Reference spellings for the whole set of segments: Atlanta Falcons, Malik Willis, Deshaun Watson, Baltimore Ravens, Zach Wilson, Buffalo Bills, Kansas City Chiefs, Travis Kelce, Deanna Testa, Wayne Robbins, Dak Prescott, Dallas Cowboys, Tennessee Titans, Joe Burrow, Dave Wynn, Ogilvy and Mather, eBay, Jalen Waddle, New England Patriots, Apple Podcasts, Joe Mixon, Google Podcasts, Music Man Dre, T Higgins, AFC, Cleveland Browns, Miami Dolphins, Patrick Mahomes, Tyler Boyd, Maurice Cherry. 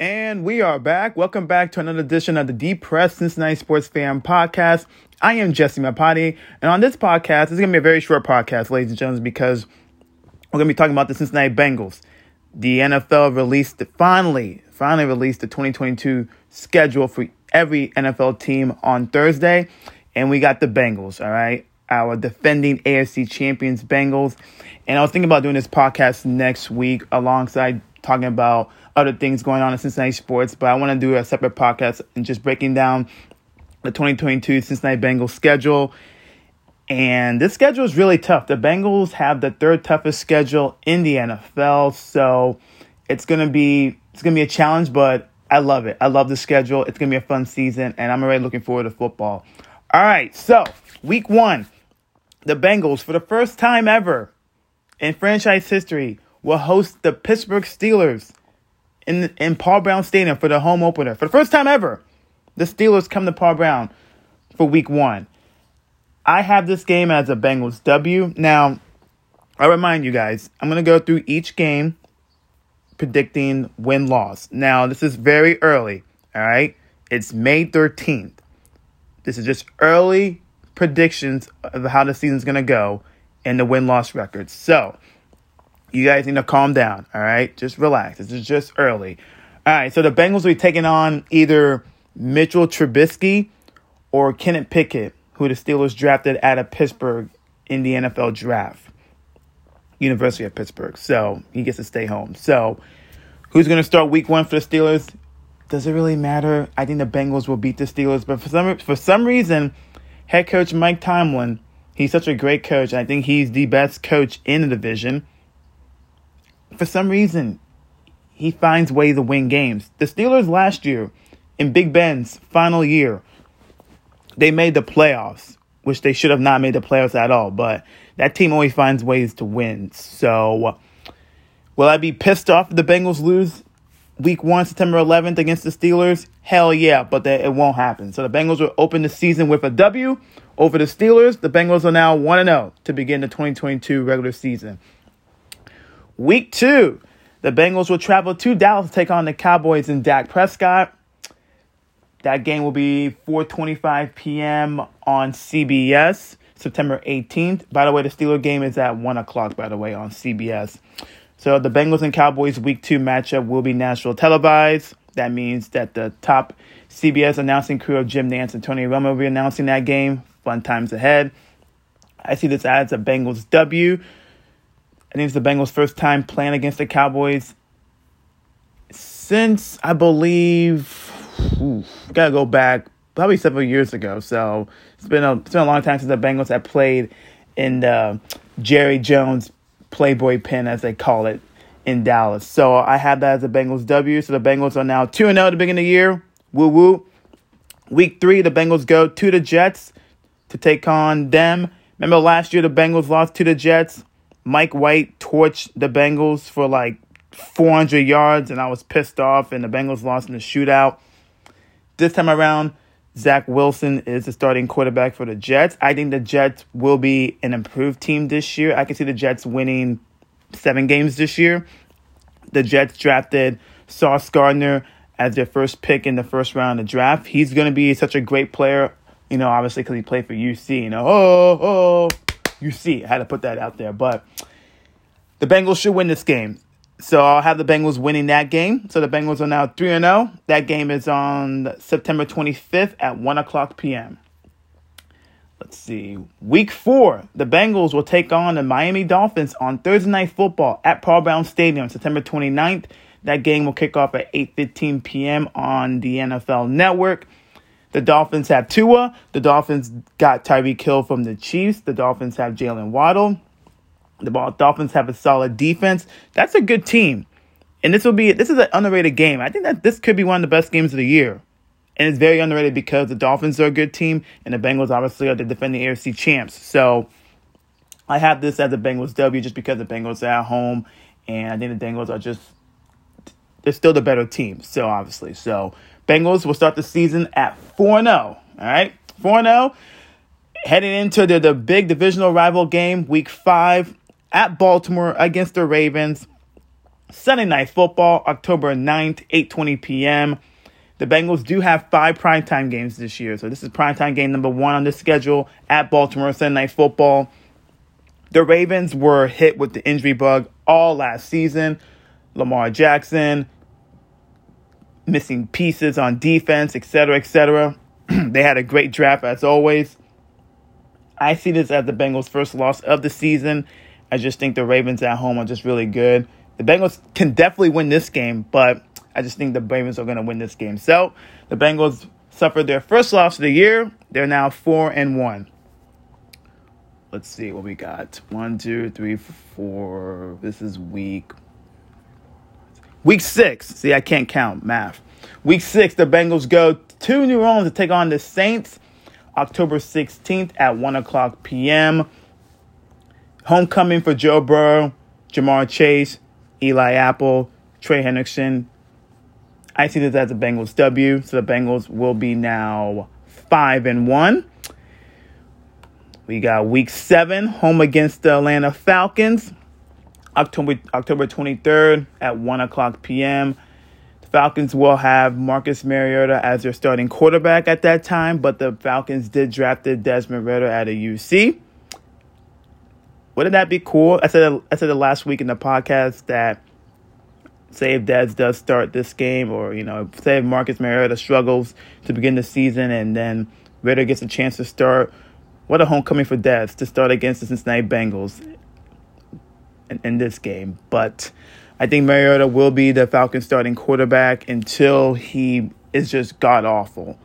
And we are back. Welcome back to another edition of the Depressed Cincinnati Sports Fan Podcast. I am Jesse Mapati, and on this podcast, it's going to be a very short podcast, ladies and gentlemen, because we're going to be talking about the Cincinnati Bengals. The NFL released, finally released the 2022 schedule for every NFL team on Thursday, and we got the Bengals, all right? Our defending AFC champions Bengals. And I was thinking about doing this podcast next week alongside talking about other things going on in Cincinnati sports, but I want to do a separate podcast and just breaking down the 2022 Cincinnati Bengals schedule. And this schedule is really tough. The Bengals have the third toughest schedule in the NFL, so it's gonna be a challenge, but I love it. I love the schedule. It's gonna be a fun season, and I'm already looking forward to football. All right, so week one, the Bengals, for the first time ever in franchise history, will host the Pittsburgh Steelers in Paul Brown Stadium for the home opener. For the first time ever, the Steelers come to Paul Brown for week one. I have this game as a Bengals W. Now, I remind you guys, I'm going to go through each game predicting win-loss. Now, this is very early, all right? It's May 13th. This is just early predictions of how the season's going to go and the win-loss records. So, you guys need to calm down, all right? Just relax. This is just early. All right, so the Bengals will be taking on either Mitchell Trubisky or Kenneth Pickett, who the Steelers drafted out of Pittsburgh in the NFL draft, University of Pittsburgh. So he gets to stay home. So who's going to start week one for the Steelers? Does it really matter? I think the Bengals will beat the Steelers. But for some reason, head coach Mike Tomlin, he's such a great coach. I think he's the best coach in the division. For some reason, he finds ways to win games. The Steelers last year, in Big Ben's final year, they made the playoffs, which they should have not made the playoffs at all. But that team always finds ways to win. So will I be pissed off if the Bengals lose week one, September 11th against the Steelers? Hell yeah, but it won't happen. So the Bengals will open the season with a W over the Steelers. The Bengals are now 1-0 to begin the 2022 regular season. Week two, the Bengals will travel to Dallas to take on the Cowboys and Dak Prescott. That game will be 4:25 p.m. on CBS, September 18th. By the way, the Steelers game is at 1 o'clock, by the way, on CBS. So the Bengals and Cowboys week two matchup will be national televised. That means that the top CBS announcing crew of Jim Nantz and Tony Romo will be announcing that game. Fun times ahead. I see this as a Bengals W. I think it's the Bengals' first time playing against the Cowboys since, I believe, gotta go back probably several years ago. So it's been a long time since the Bengals have played in the Jerry Jones Playboy Pen, as they call it, in Dallas. So I have that as a Bengals W. So the Bengals are now 2-0 at the beginning of the year. Woo woo. Week three, the Bengals go to the Jets to take on them. Remember last year the Bengals lost to the Jets. Mike White torched the Bengals for like 400 yards, and I was pissed off, and the Bengals lost in the shootout. This time around, Zach Wilson is the starting quarterback for the Jets. I think the Jets will be an improved team this year. I can see the Jets winning 7 games this year. The Jets drafted Sauce Gardner as their first pick in the first round of the draft. He's going to be such a great player, you know, obviously because he played for UC. You know, you see, I had to put that out there. But the Bengals should win this game. So I'll have the Bengals winning that game. So the Bengals are now 3-0. That game is on September 25th at 1 o'clock p.m. Let's see. Week 4, the Bengals will take on the Miami Dolphins on Thursday Night Football at Paul Brown Stadium, September 29th. That game will kick off at 8:15 p.m. on the NFL Network. The Dolphins have Tua. The Dolphins got Tyreek Hill from the Chiefs. The Dolphins have Jalen Waddle. The Dolphins have a solid defense. That's a good team. And this is an underrated game. I think that this could be one of the best games of the year. And it's very underrated because the Dolphins are a good team, and the Bengals obviously are the defending AFC champs. So I have this as a Bengals W just because the Bengals are at home. And I think the Bengals are just, they're still the better team. So obviously, Bengals will start the season at 4-0, all right? 4-0, heading into the big divisional rival game, Week 5, at Baltimore against the Ravens. Sunday Night Football, October 9th, 8:20 p.m. The Bengals do have 5 primetime games this year. So this is primetime game number 1 on the schedule at Baltimore, Sunday Night Football. The Ravens were hit with the injury bug all last season. Lamar Jackson, missing pieces on defense, etc., etc. They had a great draft as always. I see this as the Bengals' first loss of the season. I just think the Ravens at home are just really good. The Bengals can definitely win this game, but I just think the Ravens are going to win this game. So the Bengals suffered their first loss of the year. They're now 4-1. Let's see what we got. 1, 2, 3, 4. This is Week 6. See, I can't count. Math. Week 6, the Bengals go to New Orleans to take on the Saints. October 16th at 1 o'clock p.m. Homecoming for Joe Burrow, Ja'Marr Chase, Eli Apple, Trey Hendrickson. I see this as a Bengals W, so the Bengals will be now 5-1. We got Week 7, home against the Atlanta Falcons. October 23rd at 1 o'clock p.m. The Falcons will have Marcus Mariota as their starting quarterback at that time, but the Falcons did draft Desmond Ridder at a UC. Wouldn't that be cool? I said it last week in the podcast that say if Dez does start this game, or say if Marcus Mariota struggles to begin the season and then Ridder gets a chance to start, what a homecoming for Dez to start against the Cincinnati Bengals in this game. But I think Mariota will be the Falcons starting quarterback until he is just god-awful,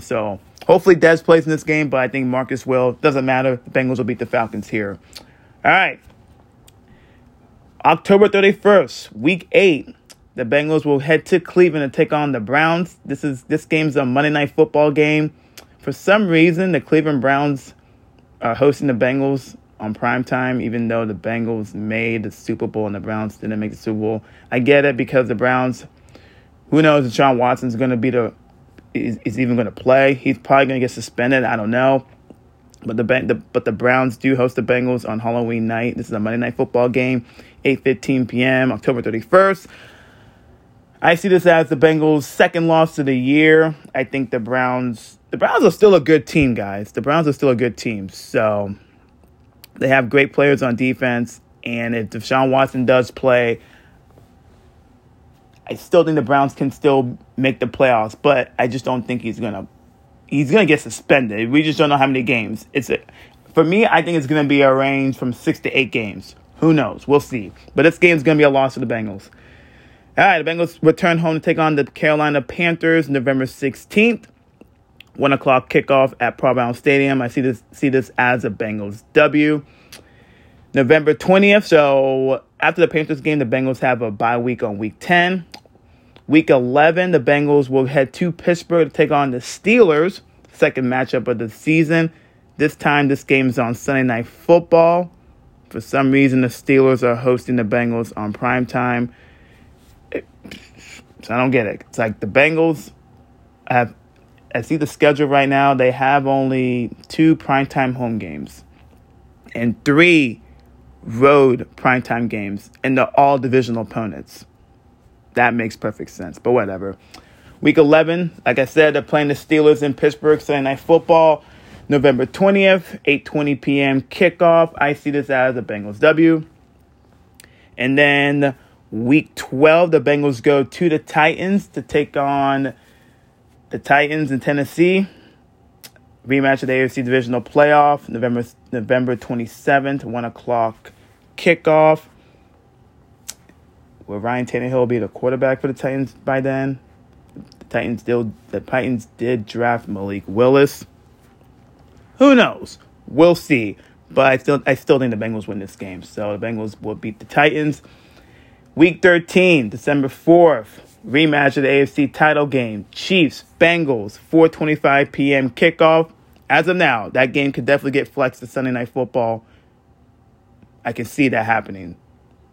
So hopefully Dez plays in this game, but I think Marcus will. Doesn't matter. The Bengals will beat the Falcons here. All right. October 31st, Week 8. The Bengals will head to Cleveland to take on the Browns. This game's a Monday Night Football game. For some reason, the Cleveland Browns are hosting the Bengals on primetime, even though the Bengals made the Super Bowl and the Browns didn't make the Super Bowl. I get it, because the Browns, who knows if Deshaun Watson's going to be is even going to play. He's probably going to get suspended. I don't know. But the Browns do host the Bengals on Halloween night. This is a Monday Night Football game, 8:15 p.m., October 31st. I see this as the Bengals' second loss of the year. I think the Browns are still a good team, guys. The Browns are still a good team. So they have great players on defense. And if Deshaun Watson does play, I still think the Browns can still make the playoffs, but I just don't think he's gonna get suspended. We just don't know how many games. For me, I think it's gonna be a range from 6 to 8 games. Who knows? We'll see. But this game's gonna be a loss to the Bengals. All right, the Bengals return home to take on the Carolina Panthers November 16th, 1 o'clock kickoff at Paul Brown Stadium. I see this as a Bengals W. November 20th, so after the Panthers game, the Bengals have a bye week on Week 10. Week 11, the Bengals will head to Pittsburgh to take on the Steelers, second matchup of the season. This time, this game is on Sunday Night Football. For some reason, the Steelers are hosting the Bengals on primetime. I don't get it. It's like the Bengals, I see the schedule right now, they have only 2 primetime home games and 3 road primetime games, and they're all divisional opponents. That makes perfect sense, but whatever. Week 11, like I said, they're playing the Steelers in Pittsburgh, Sunday Night Football, November 20th, 8:20 p.m. kickoff. I see this as a Bengals W. And then Week 12, the Bengals go to the Titans to take on the Titans in Tennessee. Rematch of the AFC Divisional Playoff, November 27th, 1 o'clock kickoff. Will Ryan Tannehill be the quarterback for the Titans by then? The Titans did draft Malik Willis. Who knows? We'll see. But I still think the Bengals win this game. So the Bengals will beat the Titans. Week 13, December 4th. Rematch of the AFC title game. Chiefs, Bengals, 4:25 p.m. kickoff. As of now, that game could definitely get flexed to Sunday Night Football. I can see that happening.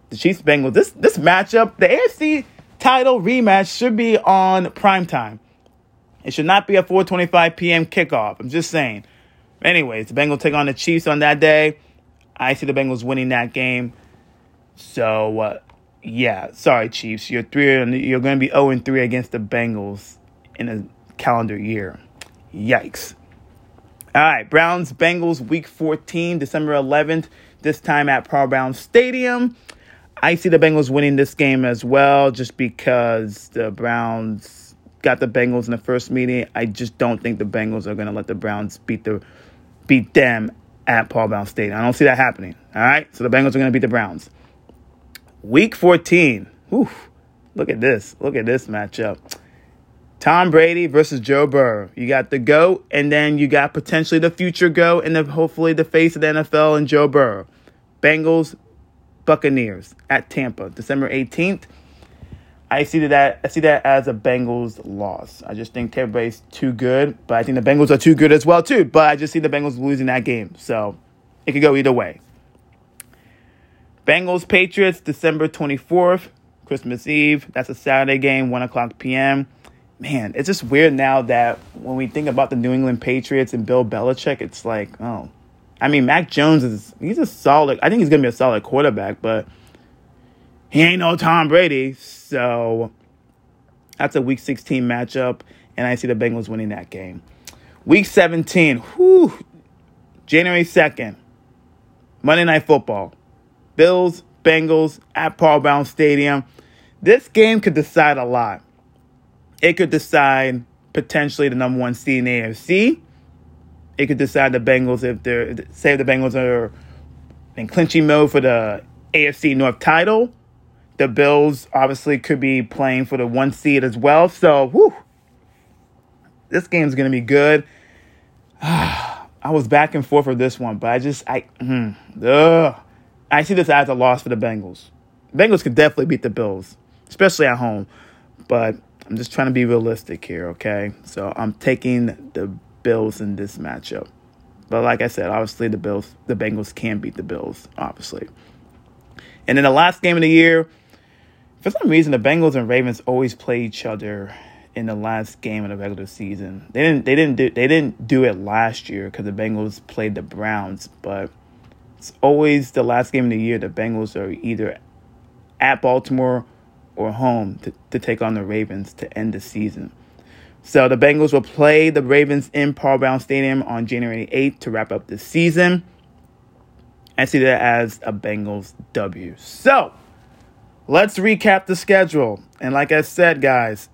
The Chiefs, Bengals, this matchup, the AFC title rematch should be on primetime. It should not be a 4:25 p.m. kickoff. I'm just saying. Anyways, the Bengals take on the Chiefs on that day. I see the Bengals winning that game. So Yeah, sorry, Chiefs. You're going to be 0-3 against the Bengals in a calendar year. Yikes. All right, Browns, Bengals, Week 14, December 11th, this time at Paul Brown Stadium. I see the Bengals winning this game as well just because the Browns got the Bengals in the first meeting. I just don't think the Bengals are going to let the Browns beat them at Paul Brown Stadium. I don't see that happening. All right, so the Bengals are going to beat the Browns. Week 14. Whew, look at this. Look at this matchup. Tom Brady versus Joe Burrow. You got the GOAT, and then you got potentially the future GOAT, and then hopefully the face of the NFL and Joe Burrow. Bengals, Buccaneers at Tampa, December 18th. I see that as a Bengals loss. I just think Tampa Bay's too good, but I think the Bengals are too good as well too. But I just see the Bengals losing that game, so it could go either way. Bengals, Patriots, December 24th, Christmas Eve. That's a Saturday game, 1:00 p.m. Man, it's just weird now that when we think about the New England Patriots and Bill Belichick, it's like, oh. I mean, Mac Jones, he's a solid. I think he's going to be a solid quarterback, but he ain't no Tom Brady. So that's a Week 16 matchup, and I see the Bengals winning that game. Week 17, whew, January 2nd, Monday Night Football. Bills, Bengals at Paul Brown Stadium. This game could decide a lot. It could decide potentially the number one seed in the AFC. It could decide the Bengals if the Bengals are in clinching mode for the AFC North title. The Bills obviously could be playing for the one seed as well. So, whew, this game's going to be good. I was back and forth with this one, but I see this as a loss for the Bengals. Bengals could definitely beat the Bills, especially at home. But I'm just trying to be realistic here, okay? So I'm taking the Bills in this matchup. But like I said, obviously the Bengals can beat the Bills, obviously. And then the last game of the year, for some reason, the Bengals and Ravens always play each other in the last game of the regular season. They didn't do it last year because the Bengals played the Browns, but it's always the last game of the year. The Bengals are either at Baltimore or home to take on the Ravens to end the season. So the Bengals will play the Ravens in Paul Brown Stadium on January 8th to wrap up the season. I see that as a Bengals W. So let's recap the schedule. And like I said, guys,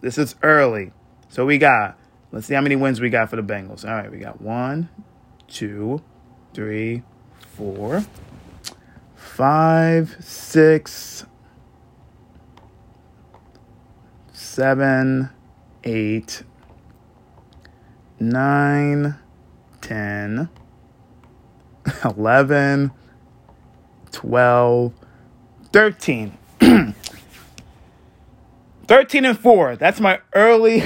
this is early. So let's see how many wins we got for the Bengals. All right, we got 1, 2, 3, 4, 5, 6, 7, 8, 9, 10, 11, 12, 13. 13-4. That's my early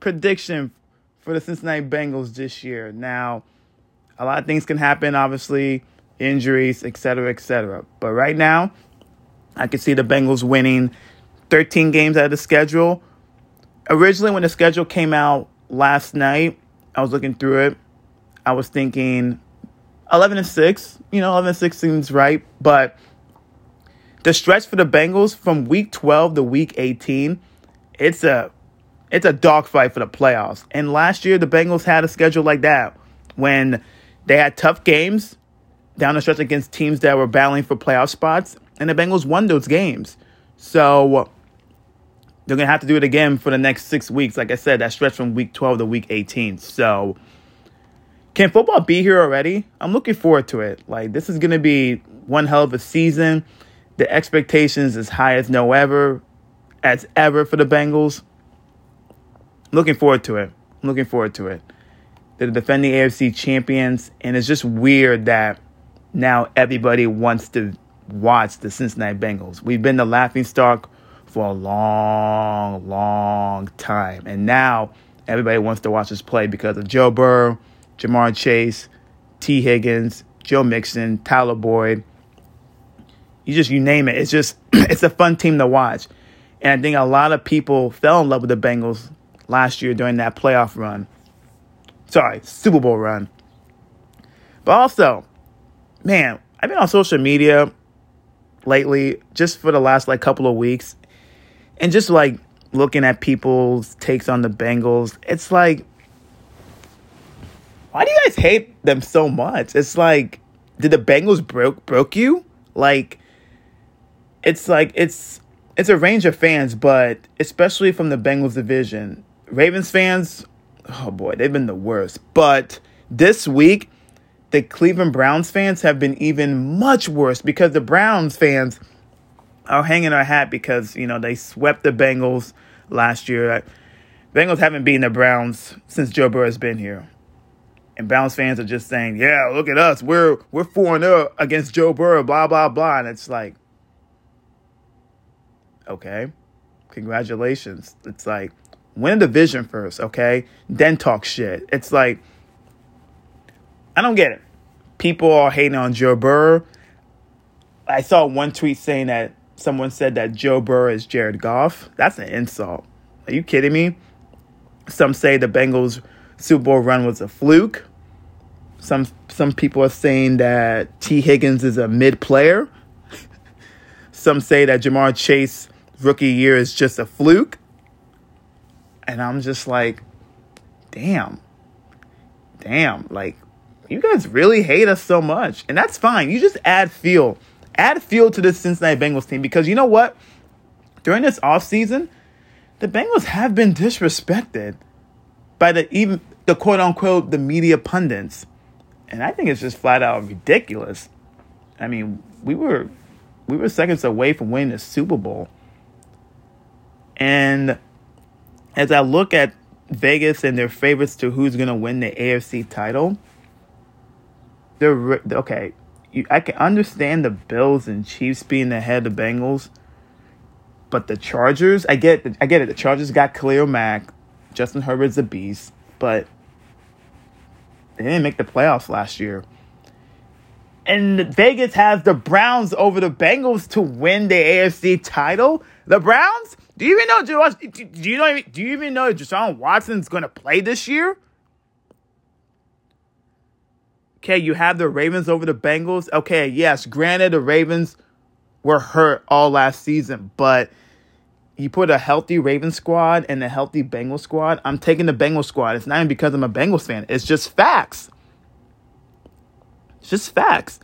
prediction for the Cincinnati Bengals this year. Now, a lot of things can happen, obviously, injuries, etc. But right now, I can see the Bengals winning 13 games out of the schedule. Originally, when the schedule came out last night, I was looking through it. I was thinking 11-6. 11-6 seems right. But the stretch for the Bengals from Week 12 to Week 18, it's a dogfight for the playoffs. And last year, the Bengals had a schedule like that when they had tough games down the stretch against teams that were battling for playoff spots. And the Bengals won those games. So they're going to have to do it again for the next 6 weeks. Like I said, that stretch from Week 12 to Week 18. So can football be here already? I'm looking forward to it. This is going to be one hell of a season. The expectations as high as ever for the Bengals. Looking forward to it. They're defending AFC champions. And it's just weird that now everybody wants to watch the Cincinnati Bengals. We've been the laughingstock for a long, long time. And now everybody wants to watch us play because of Joe Burrow, Ja'Marr Chase, T Higgins, Joe Mixon, Tyler Boyd. You name it. It's a fun team to watch. And I think a lot of people fell in love with the Bengals last year during that playoff run. Sorry, Super Bowl run. But also, man, I've been on social media lately, just for the last couple of weeks, and just looking at people's takes on the Bengals. It's like, why do you guys hate them so much? It's like, did the Bengals broke you? It's a range of fans, but especially from the Bengals division. Ravens fans, oh boy, they've been the worst. But this week, the Cleveland Browns fans have been even much worse, because the Browns fans are hanging our hat because, you know, they swept the Bengals last year. Bengals haven't beaten the Browns since Joe Burrow has been here. And Browns fans are just saying, yeah, look at us. We're 4-0 against Joe Burrow, blah, blah, blah. And it's like, okay, congratulations. It's like, win a division first, okay? Then talk shit. It's like, I don't get it. People are hating on Joe Burrow. I saw one tweet saying that someone said that Joe Burrow is Jared Goff. That's an insult. Are you kidding me? Some say the Bengals' Super Bowl run was a fluke. Some people are saying that T Higgins is a mid-player. Some say that Ja'Marr Chase rookie year is just a fluke. And I'm just like, damn, you guys really hate us so much. And that's fine. You just add fuel to this Cincinnati Bengals team, because you know what? During this offseason, the Bengals have been disrespected by the quote-unquote the media pundits. And I think it's just flat-out ridiculous. I mean, we were seconds away from winning the Super Bowl. And as I look at Vegas and their favorites to who's going to win the AFC title, I can understand the Bills and Chiefs being ahead of the Bengals, but the Chargers, I get it. The Chargers got Khalil Mack. Justin Herbert's a beast, but they didn't make the playoffs last year. And Vegas has the Browns over the Bengals to win the AFC title. The Browns? Do you even know? Do you even know Deshaun Watson's going to play this year? Okay, you have the Ravens over the Bengals. Okay, yes, granted the Ravens were hurt all last season, but you put a healthy Ravens squad and a healthy Bengals squad. I'm taking the Bengals squad. It's not even because I'm a Bengals fan. It's just facts. It's just facts.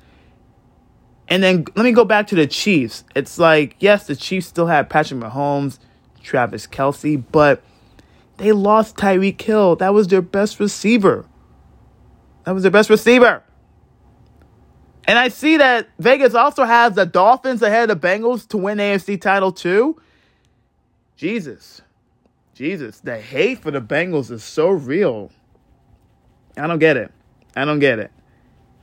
And then let me go back to the Chiefs. It's like, yes, the Chiefs still have Patrick Mahomes, Travis Kelce, but they lost Tyreek Hill. That was their best receiver. And I see that Vegas also has the Dolphins ahead of the Bengals to win AFC title too. Jesus. The hate for the Bengals is so real. I don't get it.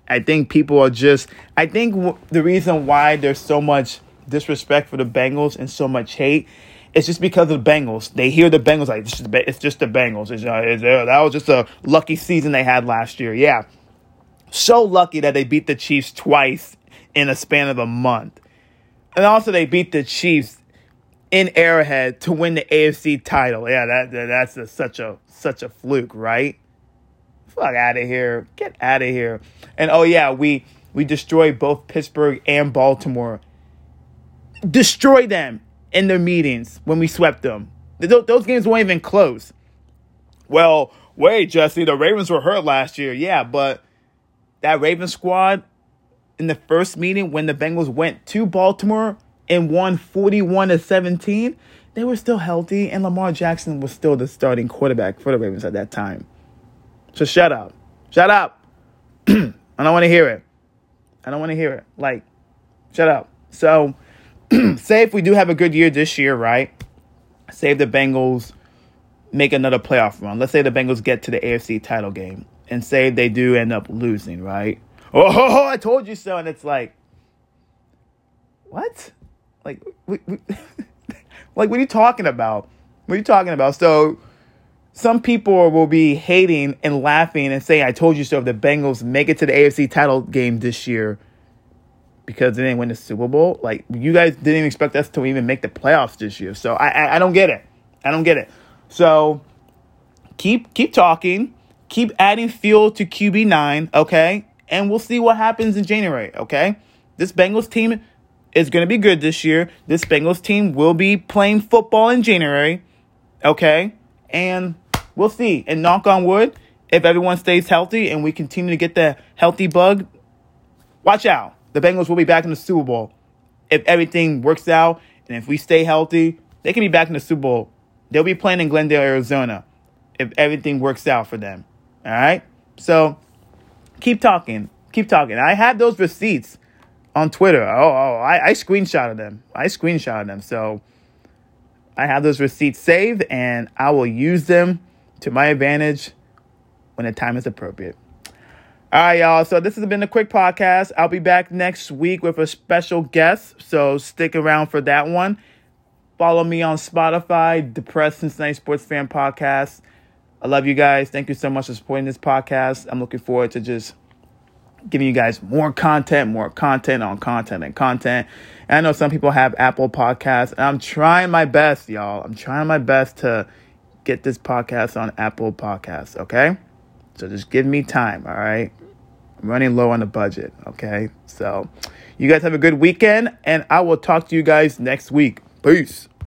I think people are just... I think the reason why there's so much disrespect for the Bengals and so much hate is just because of the Bengals. They hear the Bengals like, it's just the Bengals. That was just a lucky season they had last year. Yeah. So lucky that they beat the Chiefs twice in a span of a month. And also they beat the Chiefs in Arrowhead to win the AFC title. Yeah, that's such a fluke, right? Fuck out of here. Get out of here. And oh yeah, we destroyed both Pittsburgh and Baltimore. Destroy them in their meetings when we swept them. Those games weren't even close. Well, wait, Jesse, the Ravens were hurt last year. Yeah, but that Ravens squad in the first meeting when the Bengals went to Baltimore and won 41-17, they were still healthy, and Lamar Jackson was still the starting quarterback for the Ravens at that time. So shut up. I don't want to hear it. Shut up. So say if we do have a good year this year, right? Say if the Bengals make another playoff run. Let's say the Bengals get to the AFC title game. And say they do end up losing, right? Oh, I told you so. And it's like, what? What are you talking about? So some people will be hating and laughing and saying, I told you so, if the Bengals make it to the AFC title game this year because they didn't win the Super Bowl. You guys didn't even expect us to even make the playoffs this year. So I don't get it. So keep talking. Keep adding fuel to QB9, okay? And we'll see what happens in January, okay? This Bengals team is going to be good this year. This Bengals team will be playing football in January. Okay? And we'll see. And knock on wood, if everyone stays healthy and we continue to get the healthy bug, watch out. The Bengals will be back in the Super Bowl. If everything works out and if we stay healthy, they can be back in the Super Bowl. They'll be playing in Glendale, Arizona, if everything works out for them. All right? So keep talking. Keep talking. I have those receipts on Twitter. I screenshotted them. So I have those receipts saved, and I will use them to my advantage when the time is appropriate. All right, y'all. So this has been a quick podcast. I'll be back next week with a special guest, so stick around for that one. Follow me on Spotify, Depressed Cincinnati Sports Fan Podcast. I love you guys. Thank you so much for supporting this podcast. I'm looking forward to just giving you guys more content on content and content. And I know some people have Apple Podcasts, and I'm trying my best, y'all. I'm trying my best to get this podcast on Apple Podcasts, okay? So just give me time, all right? I'm running low on the budget, okay? So you guys have a good weekend, and I will talk to you guys next week. Peace.